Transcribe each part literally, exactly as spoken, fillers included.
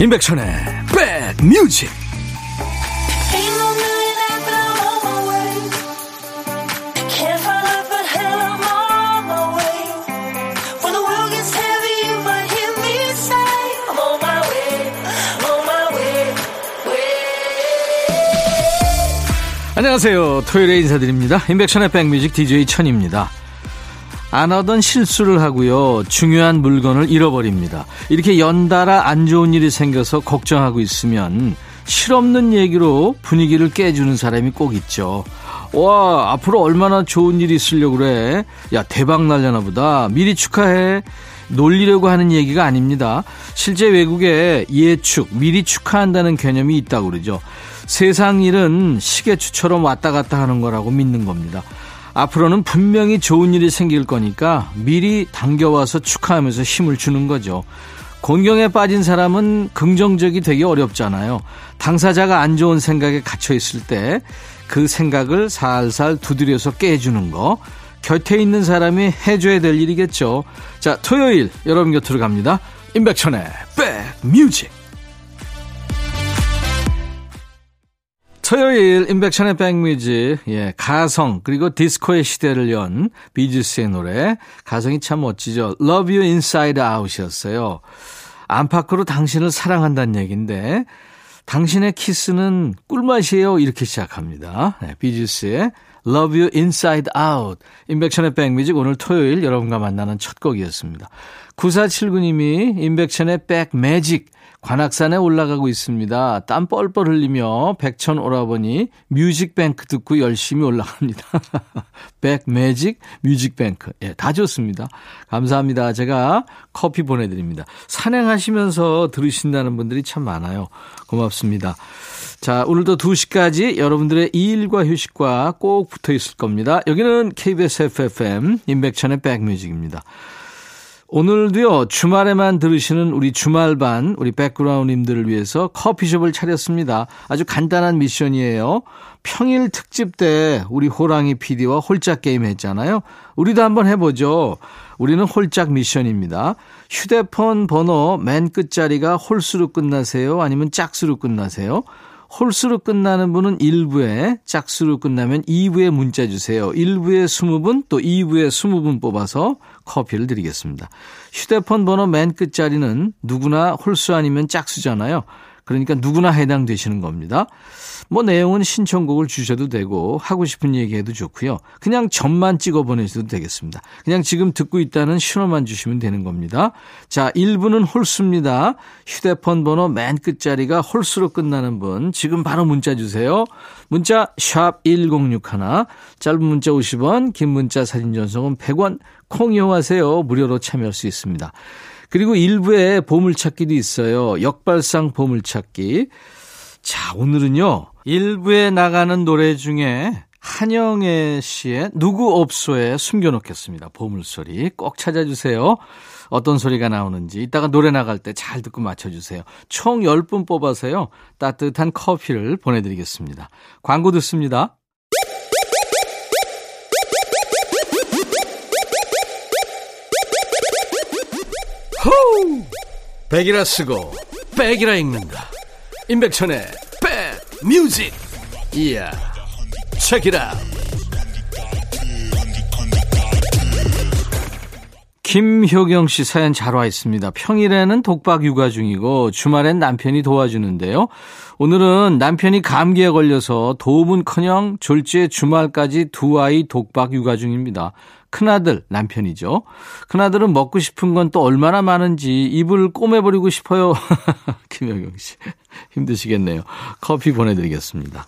임백천의 백뮤직. 안녕하세요. 토요일에 인사드립니다. 임백천의 백뮤직 디제이 천입니다. 안 하던 실수를 하고요. 중요한 물건을 잃어버립니다. 이렇게 연달아 안 좋은 일이 생겨서 걱정하고 있으면 실없는 얘기로 분위기를 깨주는 사람이 꼭 있죠. 와, 앞으로 얼마나 좋은 일이 있으려고 그래. 야, 대박 날려나 보다. 미리 축하해. 놀리려고 하는 얘기가 아닙니다. 실제 외국에 예축, 미리 축하한다는 개념이 있다고 그러죠. 세상 일은 시계추처럼 왔다 갔다 하는 거라고 믿는 겁니다. 앞으로는 분명히 좋은 일이 생길 거니까 미리 당겨와서 축하하면서 힘을 주는 거죠. 곤경에 빠진 사람은 긍정적이 되기 어렵잖아요. 당사자가 안 좋은 생각에 갇혀 있을 때 그 생각을 살살 두드려서 깨주는 거. 곁에 있는 사람이 해줘야 될 일이겠죠. 자, 토요일 여러분 곁으로 갑니다. 임백천의 백뮤직. 토요일 임백천의 백뮤직. 예, 가성 그리고 디스코의 시대를 연 비지스의 노래, 가성이 참 멋지죠. Love You Inside Out이었어요. 안팎으로 당신을 사랑한다는 얘기인데 당신의 키스는 꿀맛이에요, 이렇게 시작합니다. 예, 비지스의 Love You Inside Out. 임백천의 백뮤직, 오늘 토요일 여러분과 만나는 첫 곡이었습니다. 구사칠구님이 임백천의 백매직 관악산에 올라가고 있습니다. 땀 뻘뻘 흘리며 백천 오라버니 뮤직뱅크 듣고 열심히 올라갑니다. 백매직, 뮤직뱅크. 예, 다 좋습니다. 감사합니다. 제가 커피 보내드립니다. 산행하시면서 들으신다는 분들이 참 많아요. 고맙습니다. 자, 오늘도 두 시까지 여러분들의 일과 휴식과 꼭 붙어 있을 겁니다. 여기는 케이비에스 에프에프엠 임백천의 백뮤직입니다. 오늘도요, 주말에만 들으시는 우리 주말반, 우리 백그라운드님들을 위해서 커피숍을 차렸습니다. 아주 간단한 미션이에요. 평일 특집 때 우리 호랑이 피디와 홀짝 게임 했잖아요. 우리도 한번 해보죠. 우리는 홀짝 미션입니다. 휴대폰 번호 맨 끝자리가 홀수로 끝나세요? 아니면 짝수로 끝나세요? 홀수로 끝나는 분은 일 부에, 짝수로 끝나면 이 부에 문자 주세요. 일 부에 이십 분, 또 이 부에 이십 분 뽑아서 커피를 드리겠습니다. 휴대폰 번호 맨 끝자리는 누구나 홀수 아니면 짝수잖아요. 그러니까 누구나 해당되시는 겁니다. 뭐 내용은 신청곡을 주셔도 되고 하고 싶은 얘기해도 좋고요. 그냥 점만 찍어 보내셔도 되겠습니다. 그냥 지금 듣고 있다는 신호만 주시면 되는 겁니다. 자, 일 부는 홀수입니다. 휴대폰 번호 맨 끝자리가 홀수로 끝나는 분 지금 바로 문자 주세요. 문자 샵 천육십일, 짧은 문자 오십 원, 긴 문자 사진 전송은 백 원, 콩 이용하세요. 무료로 참여할 수 있습니다. 그리고 일부에 보물찾기도 있어요. 역발상 보물찾기. 자, 오늘은요, 일부에 나가는 노래 중에 한영애 씨의 누구 업소에 숨겨놓겠습니다. 보물소리 꼭 찾아주세요. 어떤 소리가 나오는지 이따가 노래 나갈 때 잘 듣고 맞춰주세요. 총 십 분 뽑아서요, 따뜻한 커피를 보내드리겠습니다. 광고 듣습니다. 호우! 백이라 쓰고 백이라 읽는다. 임백천의 백뮤직. 이야, 책이라. 김효경 씨 사연 잘 와 있습니다. 평일에는 독박 육아 중이고 주말엔 남편이 도와주는데요. 오늘은 남편이 감기에 걸려서 도움은커녕 졸지에 주말까지 두 아이 독박 육아 중입니다. 큰아들, 남편이죠. 큰아들은 먹고 싶은 건 또 얼마나 많은지 입을 꼬매버리고 싶어요. 김효경 씨, 힘드시겠네요. 커피 보내드리겠습니다.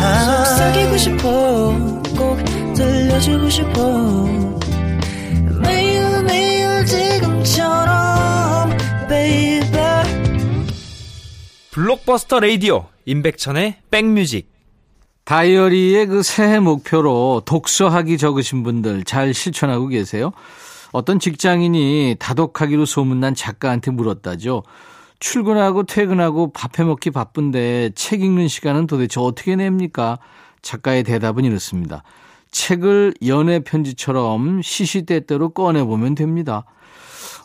속삭이고 싶어, 꼭 들려주고 싶어. 매우 매우 지금처럼 baby. 블록버스터 라디오 임백천의 백뮤직. 다이어리의 그 새해 목표로 독서하기 적으신 분들 잘 실천하고 계세요? 어떤 직장인이 다독하기로 소문난 작가한테 물었다죠. 출근하고 퇴근하고 밥해 먹기 바쁜데 책 읽는 시간은 도대체 어떻게 냅니까? 작가의 대답은 이렇습니다. 책을 연애 편지처럼 시시때때로 꺼내보면 됩니다.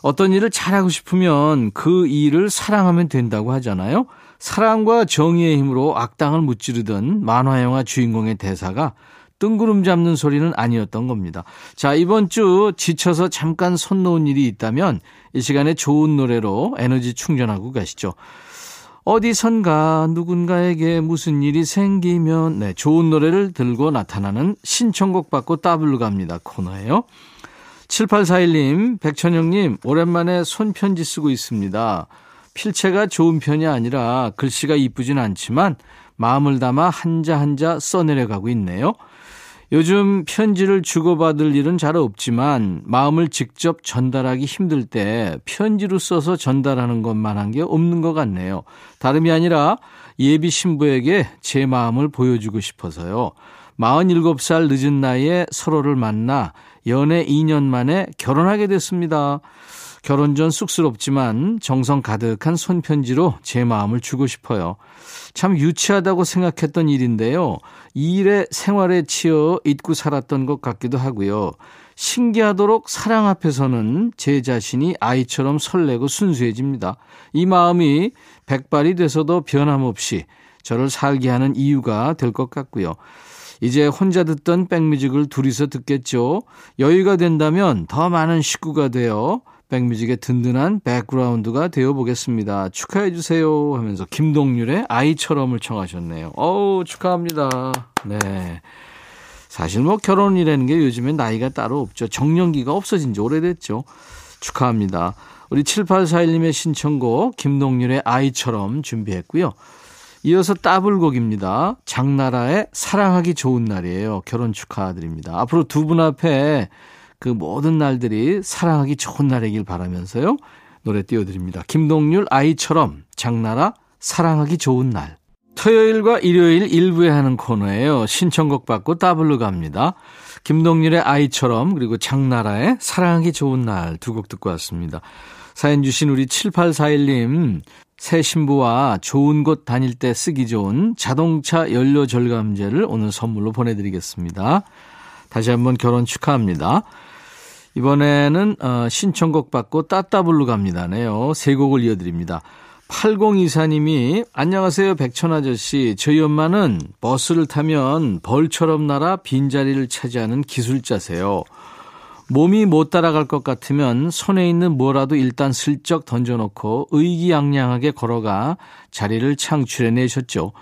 어떤 일을 잘하고 싶으면 그 일을 사랑하면 된다고 하잖아요. 사랑과 정의의 힘으로 악당을 무찌르던 만화 영화 주인공의 대사가 뜬구름 잡는 소리는 아니었던 겁니다. 자, 이번 주 지쳐서 잠깐 손 놓은 일이 있다면 이 시간에 좋은 노래로 에너지 충전하고 가시죠. 어디선가 누군가에게 무슨 일이 생기면 네, 좋은 노래를 들고 나타나는 신청곡 받고 따블로 갑니다 코너예요. 칠팔사일 님, 백천영님, 오랜만에 손편지 쓰고 있습니다. 필체가 좋은 편이 아니라 글씨가 이쁘진 않지만 마음을 담아 한자 한자 써내려가고 있네요. 요즘 편지를 주고받을 일은 잘 없지만 마음을 직접 전달하기 힘들 때 편지로 써서 전달하는 것만한 게 없는 것 같네요. 다름이 아니라 예비 신부에게 제 마음을 보여주고 싶어서요. 마흔일곱 살 늦은 나이에 서로를 만나 연애 이 년 만에 결혼하게 됐습니다. 결혼 전 쑥스럽지만 정성 가득한 손편지로 제 마음을 주고 싶어요. 참 유치하다고 생각했던 일인데요. 이 일에 생활에 치여 잊고 살았던 것 같기도 하고요. 신기하도록 사랑 앞에서는 제 자신이 아이처럼 설레고 순수해집니다. 이 마음이 백발이 돼서도 변함없이 저를 살게 하는 이유가 될 것 같고요. 이제 혼자 듣던 백뮤직을 둘이서 듣겠죠. 여유가 된다면 더 많은 식구가 되어 백뮤직의 든든한 백그라운드가 되어보겠습니다. 축하해 주세요 하면서 김동률의 아이처럼을 청하셨네요. 어우, 축하합니다. 네, 사실 뭐 결혼이라는 게 요즘에 나이가 따로 없죠. 정년기가 없어진 지 오래됐죠. 축하합니다. 우리 칠팔사일 님의 신청곡 김동률의 아이처럼 준비했고요. 이어서 따블곡입니다. 장나라의 사랑하기 좋은 날이에요. 결혼 축하드립니다. 앞으로 두 분 앞에 그 모든 날들이 사랑하기 좋은 날이길 바라면서요. 노래 띄워드립니다. 김동률 아이처럼, 장나라 사랑하기 좋은 날. 토요일과 일요일 일부에 하는 코너예요. 신청곡 받고 따블로 갑니다. 김동률의 아이처럼 그리고 장나라의 사랑하기 좋은 날 두 곡 듣고 왔습니다. 사연 주신 우리 칠팔사일 님, 새 신부와 좋은 곳 다닐 때 쓰기 좋은 자동차 연료 절감제를 오늘 선물로 보내드리겠습니다. 다시 한번 결혼 축하합니다. 이번에는 신청곡 받고 따따블로 갑니다네요. 세 곡을 이어드립니다. 팔공이사 님이 안녕하세요 백천아저씨, 저희 엄마는 버스를 타면 벌처럼 날아 빈자리를 차지하는 기술자세요. 몸이 못 따라갈 것 같으면 손에 있는 뭐라도 일단 슬쩍 던져놓고 의기양양하게 걸어가 자리를 창출해내셨죠.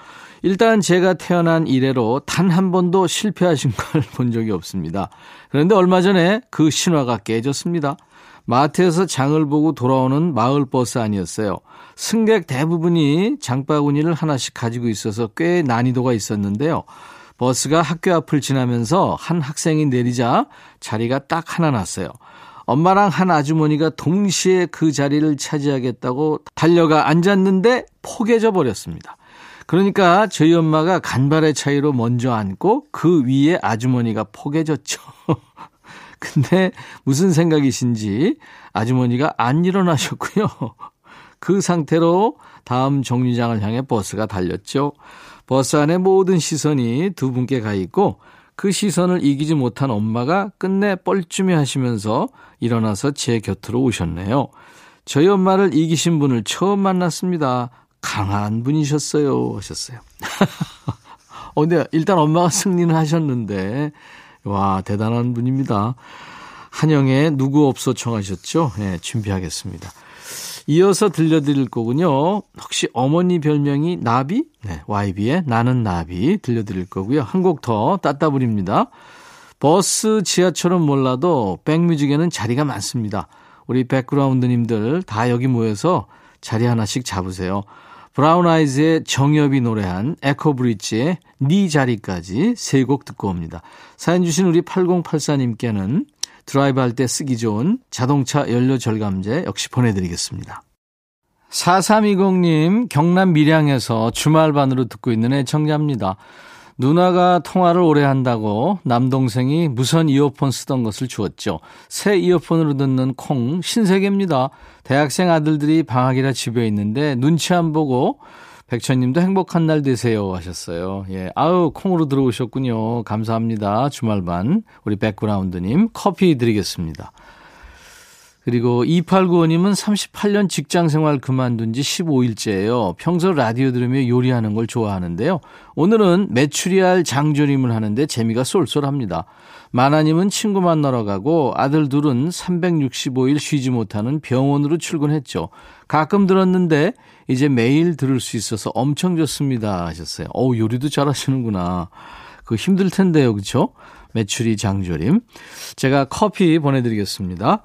일단 제가 태어난 이래로 단 한 번도 실패하신 걸 본 적이 없습니다. 그런데 얼마 전에 그 신화가 깨졌습니다. 마트에서 장을 보고 돌아오는 마을버스 아니었어요. 승객 대부분이 장바구니를 하나씩 가지고 있어서 꽤 난이도가 있었는데요. 버스가 학교 앞을 지나면서 한 학생이 내리자 자리가 딱 하나 났어요. 엄마랑 한 아주머니가 동시에 그 자리를 차지하겠다고 달려가 앉았는데 포개져 버렸습니다. 그러니까 저희 엄마가 간발의 차이로 먼저 앉고 그 위에 아주머니가 포개졌죠. 근데 무슨 생각이신지 아주머니가 안 일어나셨고요. 그 상태로 다음 정류장을 향해 버스가 달렸죠. 버스 안에 모든 시선이 두 분께 가 있고 그 시선을 이기지 못한 엄마가 끝내 뻘쭘해 하시면서 일어나서 제 곁으로 오셨네요. 저희 엄마를 이기신 분을 처음 만났습니다. 강한 분이셨어요 하셨어요. 어, 근데 일단 엄마가 승리는 하셨는데 와 대단한 분입니다. 한영애 누구 없어 청하셨죠? 네, 준비하겠습니다. 이어서 들려드릴 곡은요. 혹시 어머니 별명이 나비? 네, 와이비의 나는 나비 들려드릴 거고요. 한 곡 더 따따블입니다. 버스 지하철은 몰라도 백뮤직에는 자리가 많습니다. 우리 백그라운드님들 다 여기 모여서 자리 하나씩 잡으세요. 브라운 아이즈의 정엽이 노래한 에코브릿지의 네 자리까지 세 곡 듣고 옵니다. 사연 주신 우리 팔공팔사님께는 드라이브 할 때 쓰기 좋은 자동차 연료 절감제 역시 보내드리겠습니다. 사삼이공님 경남 밀양에서 주말반으로 듣고 있는 애청자입니다. 누나가 통화를 오래 한다고 남동생이 무선 이어폰 쓰던 것을 주었죠. 새 이어폰으로 듣는 콩 신세계입니다. 대학생 아들들이 방학이라 집에 있는데 눈치 안 보고 백천님도 행복한 날 되세요 하셨어요. 예, 아우 콩으로 들어오셨군요. 감사합니다. 주말반 우리 백그라운드님 커피 드리겠습니다. 그리고 이팔구오님은 삼십팔년 직장생활 그만둔 지 십오일째예요. 평소 라디오 들으며 요리하는 걸 좋아하는데요. 오늘은 메추리알 장조림을 하는데 재미가 쏠쏠합니다. 마나님은 친구 만나러 가고 아들 둘은 삼백육십오일 쉬지 못하는 병원으로 출근했죠. 가끔 들었는데 이제 매일 들을 수 있어서 엄청 좋습니다 하셨어요. 어우 요리도 잘하시는구나. 그 힘들 텐데요. 그렇죠? 메추리 장조림. 제가 커피 보내드리겠습니다.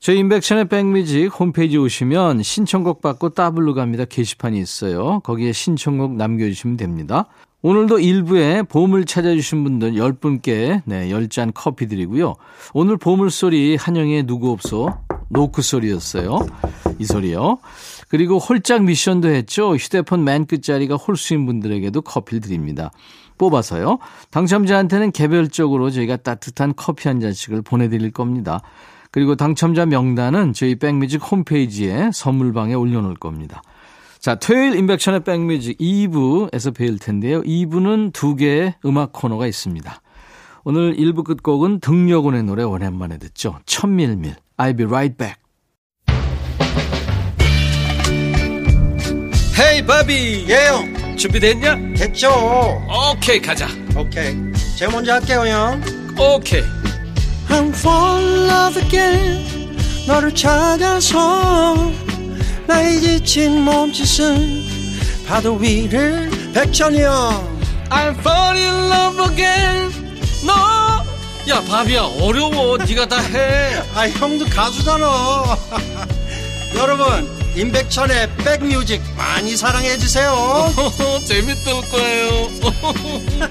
저희 임백천의 백뮤직 홈페이지 오시면 신청곡 받고 따블로 갑니다. 게시판이 있어요. 거기에 신청곡 남겨주시면 됩니다. 오늘도 일부에 보물 찾아주신 분들 열 분께 네, 열 잔 커피 드리고요. 오늘 보물소리 한영애 누구 없어? 노크소리였어요. 이 소리요. 그리고 홀짝 미션도 했죠. 휴대폰 맨 끝자리가 홀수인 분들에게도 커피를 드립니다. 뽑아서요. 당첨자한테는 개별적으로 저희가 따뜻한 커피 한 잔씩을 보내드릴 겁니다. 그리고 당첨자 명단은 저희 백뮤직 홈페이지에 선물방에 올려놓을 겁니다. 자, 토요일 임백천의 백뮤직 이부에서 뵐 텐데요. 이부는 두 개의 음악 코너가 있습니다. 오늘 일부 끝곡은 등려군의 노래 오랜만에 듣죠. 천밀밀, I'll be right back. Hey, 바비. 예영. Yeah. 준비됐냐? 됐죠. 오케이, okay, 가자. 오케이. Okay. 제가 먼저 할게요, 형. 오케이. Okay. I'm falling in love again. 너를 찾아서 나의 지친 몸짓은 파도 위를 백천이 형. I'm falling in love again. 너. No. 야 바비야 어려워. 네가 다 해. 아 형도 가수잖아. 여러분 임백천의 백뮤직 많이 사랑해 주세요. 재밌을 거예요.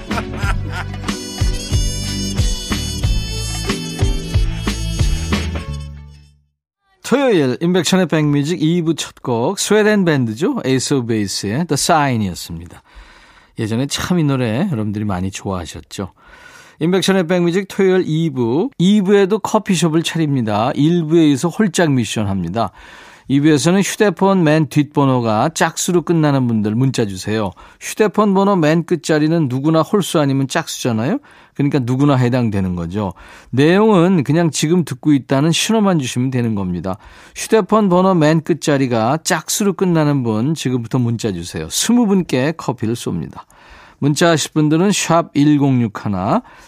토요일 임백천의 백뮤직 이부 첫 곡 스웨덴 밴드죠. 에이스 오브 베이스의 The Sign이었습니다. 예전에 참 이 노래 여러분들이 많이 좋아하셨죠. 임백천의 백뮤직 토요일 이 부. 이 부에도 커피숍을 차립니다. 일 부에 이어서 홀짝 미션 합니다. 이 부에서는 휴대폰 맨 뒷번호가 짝수로 끝나는 분들 문자 주세요. 휴대폰 번호 맨 끝자리는 누구나 홀수 아니면 짝수잖아요. 그러니까 누구나 해당되는 거죠. 내용은 그냥 지금 듣고 있다는 신호만 주시면 되는 겁니다. 휴대폰 번호 맨 끝자리가 짝수로 끝나는 분 지금부터 문자 주세요. 이십 분께 커피를 쏩니다. 문자 하실 분들은 샵 일공육일,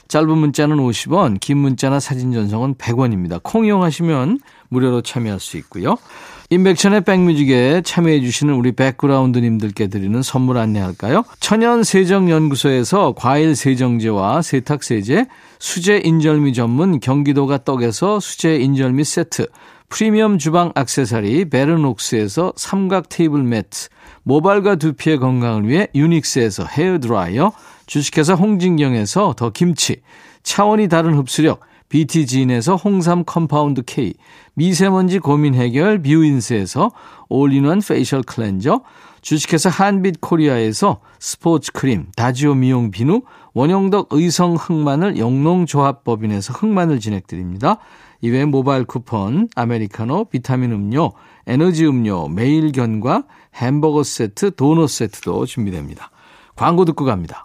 짧은 문자는 오십 원, 긴 문자나 사진 전송은 백 원입니다. 콩 이용하시면 무료로 참여할 수 있고요. 임백천의 백뮤직에 참여해 주시는 우리 백그라운드님들께 드리는 선물 안내할까요? 천연세정연구소에서 과일세정제와 세탁세제, 수제인절미 전문 경기도가 떡에서 수제인절미 세트, 프리미엄 주방 액세서리 베르녹스에서 삼각 테이블 매트, 모발과 두피의 건강을 위해 유닉스에서 헤어드라이어, 주식회사 홍진경에서 더 김치, 차원이 다른 흡수력 비티지인에서 홍삼 컴파운드 K, 미세먼지 고민 해결 뷰인스에서 올인원 페이셜 클렌저, 주식회사 한빛코리아에서 스포츠 크림, 다지오 미용 비누, 원형덕 의성 흑마늘 영농조합법인에서 흑마늘 진행드립니다. 이외에 모바일 쿠폰, 아메리카노, 비타민 음료, 에너지 음료, 매일견과 햄버거 세트, 도넛 세트도 준비됩니다. 광고 듣고 갑니다.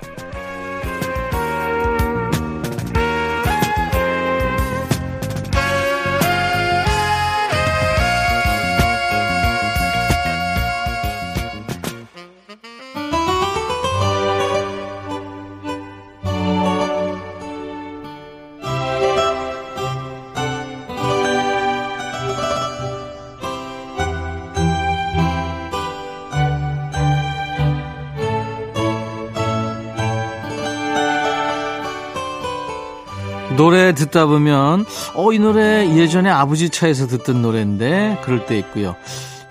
노래 듣다 보면 어, 이 노래 예전에 아버지 차에서 듣던 노래인데 그럴 때 있고요.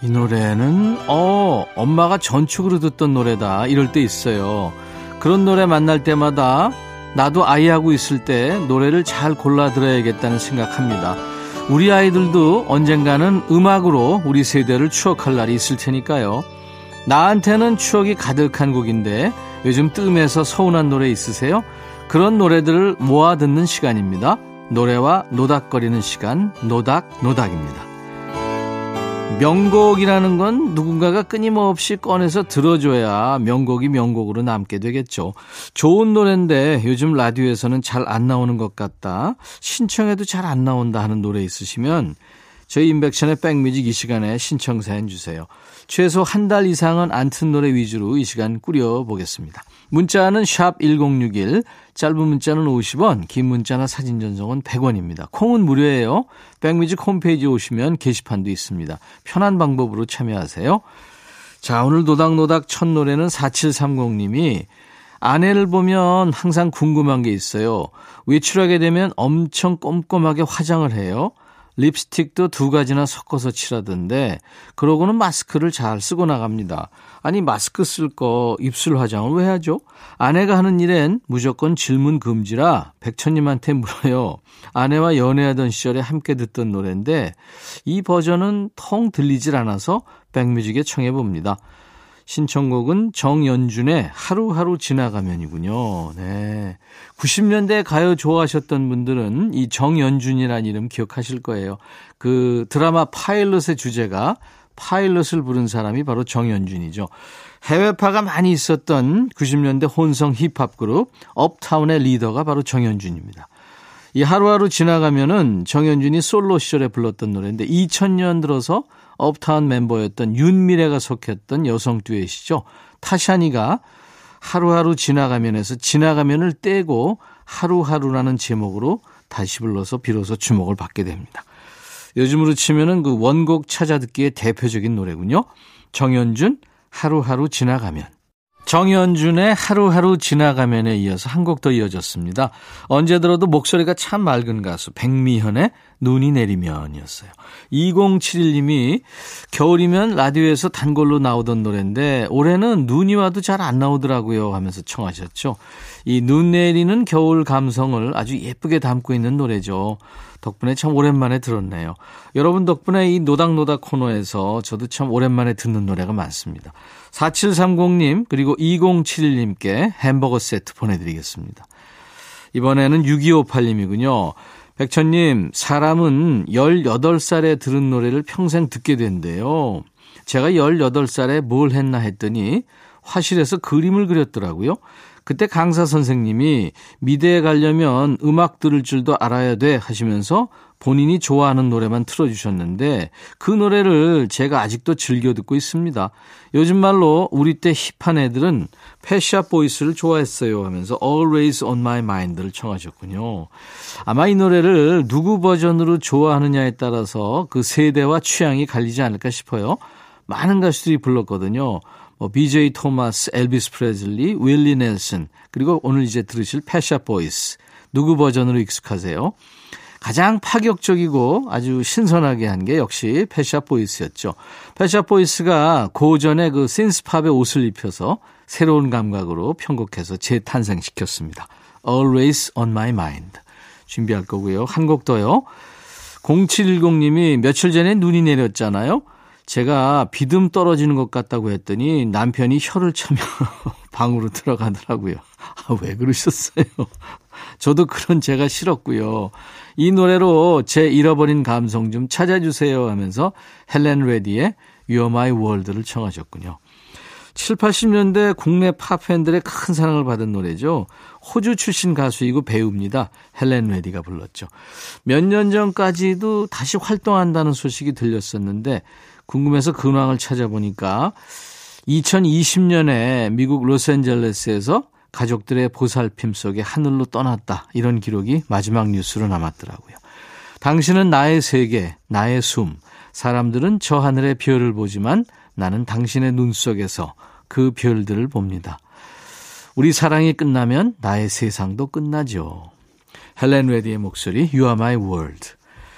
이 노래는 어, 엄마가 전축으로 듣던 노래다 이럴 때 있어요. 그런 노래 만날 때마다 나도 아이하고 있을 때 노래를 잘 골라 들어야겠다는 생각합니다. 우리 아이들도 언젠가는 음악으로 우리 세대를 추억할 날이 있을 테니까요. 나한테는 추억이 가득한 곡인데 요즘 뜸해서 서운한 노래 있으세요? 그런 노래들을 모아 듣는 시간입니다. 노래와 노닥거리는 시간, 노닥노닥입니다. 명곡이라는 건 누군가가 끊임없이 꺼내서 들어줘야 명곡이 명곡으로 남게 되겠죠. 좋은 노래인데 요즘 라디오에서는 잘 안 나오는 것 같다, 신청해도 잘 안 나온다 하는 노래 있으시면 저희 임백천의 백뮤직 이 시간에 신청 사연 주세요. 최소 한 달 이상은 안 튼 노래 위주로 이 시간 꾸려보겠습니다. 문자는 샵 천육십일, 짧은 문자는 오십 원, 긴 문자나 사진 전송은 백 원입니다. 콩은 무료예요. 백뮤직 홈페이지에 오시면 게시판도 있습니다. 편한 방법으로 참여하세요. 자, 오늘 노닥노닥 첫 노래는 사칠삼공님이 아내를 보면 항상 궁금한 게 있어요. 외출하게 되면 엄청 꼼꼼하게 화장을 해요. 립스틱도 두 가지나 섞어서 칠하던데 그러고는 마스크를 잘 쓰고 나갑니다. 아니 마스크 쓸 거 입술 화장을 왜 하죠? 아내가 하는 일엔 무조건 질문 금지라 백천님한테 물어요. 아내와 연애하던 시절에 함께 듣던 노래인데 이 버전은 텅 들리질 않아서 백뮤직에 청해봅니다. 신청곡은 정연준의 하루하루 지나가면이군요. 네, 구십 년대 가요 좋아하셨던 분들은 이 정연준이라는 이름 기억하실 거예요. 그 드라마 파일럿의 주제가 파일럿을 부른 사람이 바로 정연준이죠. 해외파가 많이 있었던 구십 년대 혼성 힙합 그룹 업타운의 리더가 바로 정연준입니다. 이 하루하루 지나가면은 정연준이 솔로 시절에 불렀던 노래인데 이천 년 들어서 업타운 멤버였던 윤미래가 속했던 여성 듀엣이죠. 타샤니가 하루하루 지나가면에서 지나가면을 떼고 하루하루라는 제목으로 다시 불러서 비로소 주목을 받게 됩니다. 요즘으로 치면은 그 원곡 찾아 듣기의 대표적인 노래군요. 정연준 하루하루 지나가면. 정연준의 하루하루 지나가면에 이어서 한 곡 더 이어졌습니다. 언제 들어도 목소리가 참 맑은 가수 백미현의 눈이 내리면이었어요. 이공칠일님이 겨울이면 라디오에서 단골로 나오던 노래인데 올해는 눈이 와도 잘 안 나오더라고요 하면서 청하셨죠. 이 눈 내리는 겨울 감성을 아주 예쁘게 담고 있는 노래죠. 덕분에 참 오랜만에 들었네요. 여러분 덕분에 이 노닥노닥 코너에서 저도 참 오랜만에 듣는 노래가 많습니다. 사칠삼공님 그리고 이공칠일님께 햄버거 세트 보내드리겠습니다. 이번에는 육이오팔님이군요. 백천님, 사람은 열여덟 살에 들은 노래를 평생 듣게 된대요. 제가 열여덟 살에 뭘 했나 했더니 화실에서 그림을 그렸더라고요. 그때 강사 선생님이 미대에 가려면 음악 들을 줄도 알아야 돼 하시면서 본인이 좋아하는 노래만 틀어주셨는데 그 노래를 제가 아직도 즐겨 듣고 있습니다. 요즘 말로 우리 때 힙한 애들은 패션 보이스를 좋아했어요 하면서 Always on my mind를 청하셨군요. 아마 이 노래를 누구 버전으로 좋아하느냐에 따라서 그 세대와 취향이 갈리지 않을까 싶어요. 많은 가수들이 불렀거든요. 뭐 비제이 토마스, 엘비스 프레슬리, 윌리 넬슨, 그리고 오늘 이제 들으실 패션 보이스. 누구 버전으로 익숙하세요? 가장 파격적이고 아주 신선하게 한 게 역시 패션 보이스였죠. 패션 보이스가 고전의 그 신스팝의 옷을 입혀서 새로운 감각으로 편곡해서 재탄생시켰습니다. Always on my mind. 준비할 거고요. 한 곡 더요. 공칠일공님이 며칠 전에 눈이 내렸잖아요. 제가 비듬 떨어지는 것 같다고 했더니 남편이 혀를 차며 방으로 들어가더라고요. 아, 왜 그러셨어요? 저도 그런 제가 싫었고요. 이 노래로 제 잃어버린 감성 좀 찾아주세요 하면서 헬렌 레디의 You're My World를 청하셨군요. 칠팔십 년대 국내 팝팬들의 큰 사랑을 받은 노래죠. 호주 출신 가수이고 배우입니다. 헬렌 레디가 불렀죠. 몇 년 전까지도 다시 활동한다는 소식이 들렸었는데 궁금해서 근황을 찾아보니까 이천이십 년에 미국 로스앤젤레스에서 가족들의 보살핌 속에 하늘로 떠났다. 이런 기록이 마지막 뉴스로 남았더라고요. 당신은 나의 세계, 나의 숨. 사람들은 저 하늘의 별을 보지만 나는 당신의 눈 속에서 그 별들을 봅니다. 우리 사랑이 끝나면 나의 세상도 끝나죠. 헬렌 레디의 목소리 You are my world.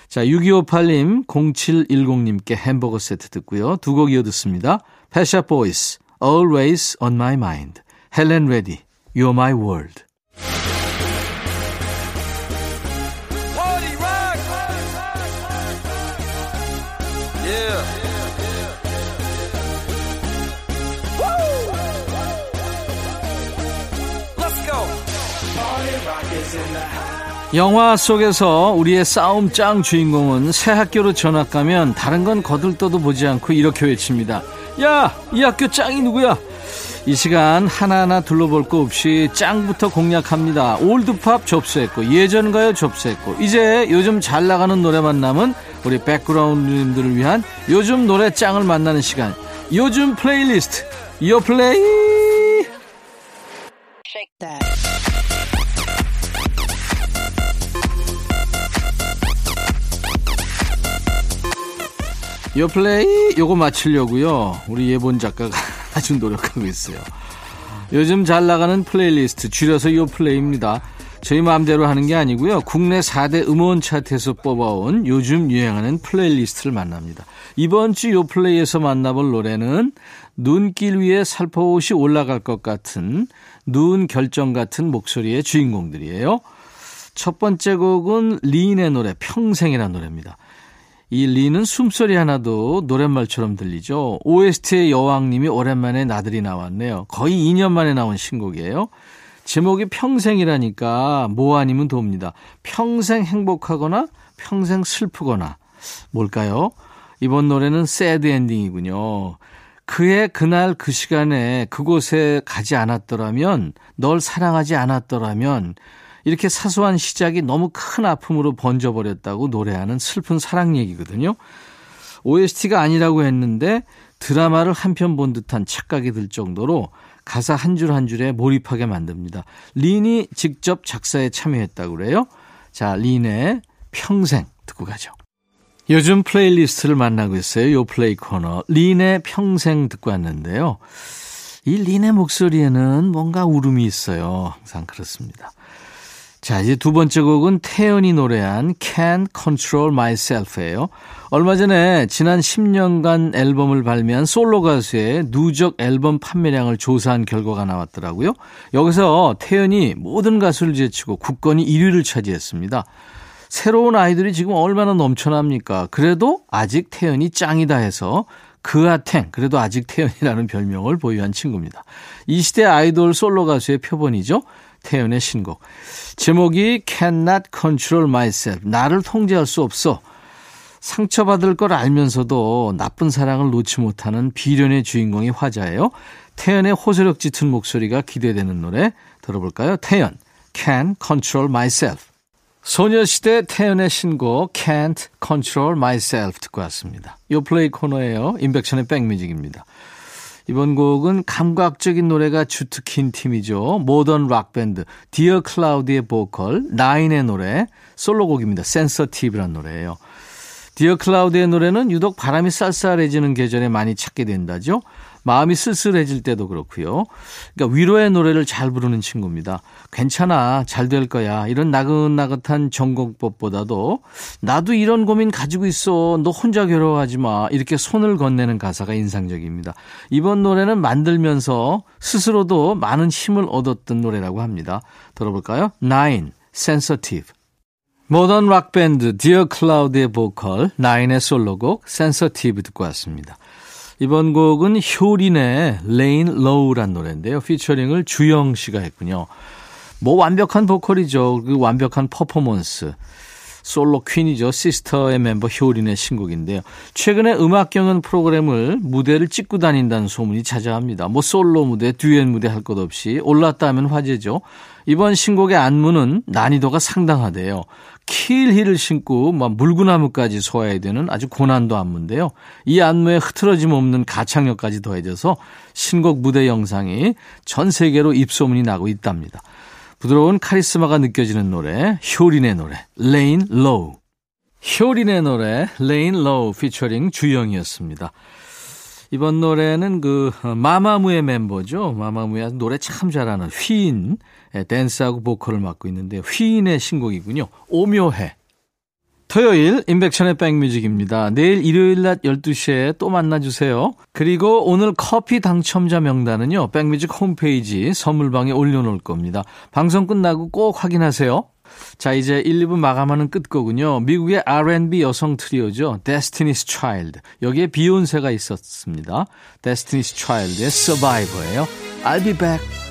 자, 육이오팔님, 공칠일공님께 햄버거 세트 듣고요. 두 곡 이어 듣습니다. 패션 보이스, Always on my mind. 헬렌 레디, You're my world. 영화 속에서 우리의 싸움 짱 주인공은 새 학교로 전학 가면 다른 건 거들떠도 보지 않고 이렇게 외칩니다. 야, 이 학교 짱이 누구야? 이 시간 하나하나 둘러볼 거 없이 짱부터 공략합니다. 올드팝 접수했고 예전가요 접수했고 이제 요즘 잘 나가는 노래만 남은 우리 백그라운드님들을 위한 요즘 노래 짱을 만나는 시간, 요즘 플레이리스트 요플레이. 요플레이 요거 맞추려고요. 우리 예본 작가가 아주 노력하고 있어요. 요즘 잘 나가는 플레이리스트, 줄여서 요플레이입니다. 저희 마음대로 하는 게 아니고요. 국내 사 대 음원 차트에서 뽑아온 요즘 유행하는 플레이리스트를 만납니다. 이번 주 요플레이에서 만나볼 노래는 눈길 위에 살포시 올라갈 것 같은 눈 결정 같은 목소리의 주인공들이에요. 첫 번째 곡은 리인의 노래 평생이라는 노래입니다. 이 리는 숨소리 하나도 노랫말처럼 들리죠. 오에스티의 여왕님이 오랜만에 나들이 나왔네요. 거의 이 년 만에 나온 신곡이에요. 제목이 평생이라니까 뭐 아니면 돕니다. 평생 행복하거나 평생 슬프거나 뭘까요? 이번 노래는 새드 엔딩이군요. 그의 그날 그 시간에 그곳에 가지 않았더라면, 널 사랑하지 않았더라면, 이렇게 사소한 시작이 너무 큰 아픔으로 번져버렸다고 노래하는 슬픈 사랑 얘기거든요. 오에스티가 아니라고 했는데 드라마를 한 편 본 듯한 착각이 들 정도로 가사 한 줄 한 줄에 몰입하게 만듭니다. 린이 직접 작사에 참여했다고 그래요. 자, 린의 평생 듣고 가죠. 요즘 플레이리스트를 만나고 있어요. 요 플레이 코너. 린의 평생 듣고 왔는데요. 이 린의 목소리에는 뭔가 울음이 있어요. 항상 그렇습니다. 자, 이제 두 번째 곡은 태연이 노래한 Can't Control Myself예요. 얼마 전에 지난 십 년간 앨범을 발매한 솔로 가수의 누적 앨범 판매량을 조사한 결과가 나왔더라고요. 여기서 태연이 모든 가수를 제치고 굳건히 일 위를 차지했습니다. 새로운 아이들이 지금 얼마나 넘쳐납니까? 그래도 아직 태연이 짱이다 해서 그아탱, 그래도 아직 태연이라는 별명을 보유한 친구입니다. 이 시대 아이돌 솔로 가수의 표본이죠. 태연의 신곡. 제목이 Cannot Control Myself. 나를 통제할 수 없어. 상처받을 걸 알면서도 나쁜 사랑을 놓지 못하는 비련의 주인공이 화자예요. 태연의 호소력 짙은 목소리가 기대되는 노래 들어볼까요? 태연, Can't Control Myself. 소녀시대 태연의 신곡 Can't Control Myself 듣고 왔습니다. 요플레이 코너예요. 임백천의 백뮤직입니다. 이번 곡은 감각적인 노래가 주특기인 팀이죠. 모던 락밴드 디어 클라우드의 보컬, 나인의 노래, 솔로곡입니다. 센서티브란 노래예요. 디어 클라우드의 노래는 유독 바람이 쌀쌀해지는 계절에 많이 찾게 된다죠. 마음이 쓸쓸해질 때도 그렇고요. 그러니까 위로의 노래를 잘 부르는 친구입니다. 괜찮아, 잘 될 거야, 이런 나긋나긋한 정곡법보다도 나도 이런 고민 가지고 있어, 너 혼자 괴로워하지 마, 이렇게 손을 건네는 가사가 인상적입니다. 이번 노래는 만들면서 스스로도 많은 힘을 얻었던 노래라고 합니다. 들어볼까요? 나인, Sensitive. 모던 락밴드 디어 클라우드의 보컬, 나인의 솔로곡 Sensitive 듣고 왔습니다. 이번 곡은 효린의 레인 로우란 노래인데요. 피처링을 주영 씨가 했군요. 뭐 완벽한 보컬이죠. 그 완벽한 퍼포먼스. 솔로 퀸이죠. 시스터의 멤버 효린의 신곡인데요. 최근에 음악 경연 프로그램을 무대를 찍고 다닌다는 소문이 자자합니다. 뭐 솔로 무대, 듀엣 무대 할 것 없이 올랐다 하면 화제죠. 이번 신곡의 안무는 난이도가 상당하대요. 킬힐을 신고 막 물구나무까지 소화해야 되는 아주 고난도 안무인데요. 이 안무에 흐트러짐 없는 가창력까지 더해져서 신곡 무대 영상이 전 세계로 입소문이 나고 있답니다. 부드러운 카리스마가 느껴지는 노래, 효린의 노래 레인 로우. 효린의 노래 레인 로우 피처링 주영이었습니다. 이번 노래는 그 마마무의 멤버죠. 마마무의 노래 참 잘하는 휘인, 댄스하고 보컬을 맡고 있는데 휘인의 신곡이군요. 오묘해. 토요일 임백천의 백뮤직입니다. 내일 일요일 낮 열두 시에 또 만나주세요. 그리고 오늘 커피 당첨자 명단은요, 백뮤직 홈페이지 선물방에 올려놓을 겁니다. 방송 끝나고 꼭 확인하세요. 자, 이제 일, 이 부 마감하는 끝곡은요, 미국의 알앤비 여성 트리오죠. Destiny's Child. 여기에 비욘세가 있었습니다. Destiny's Child의 Survivor예요. I'll be back.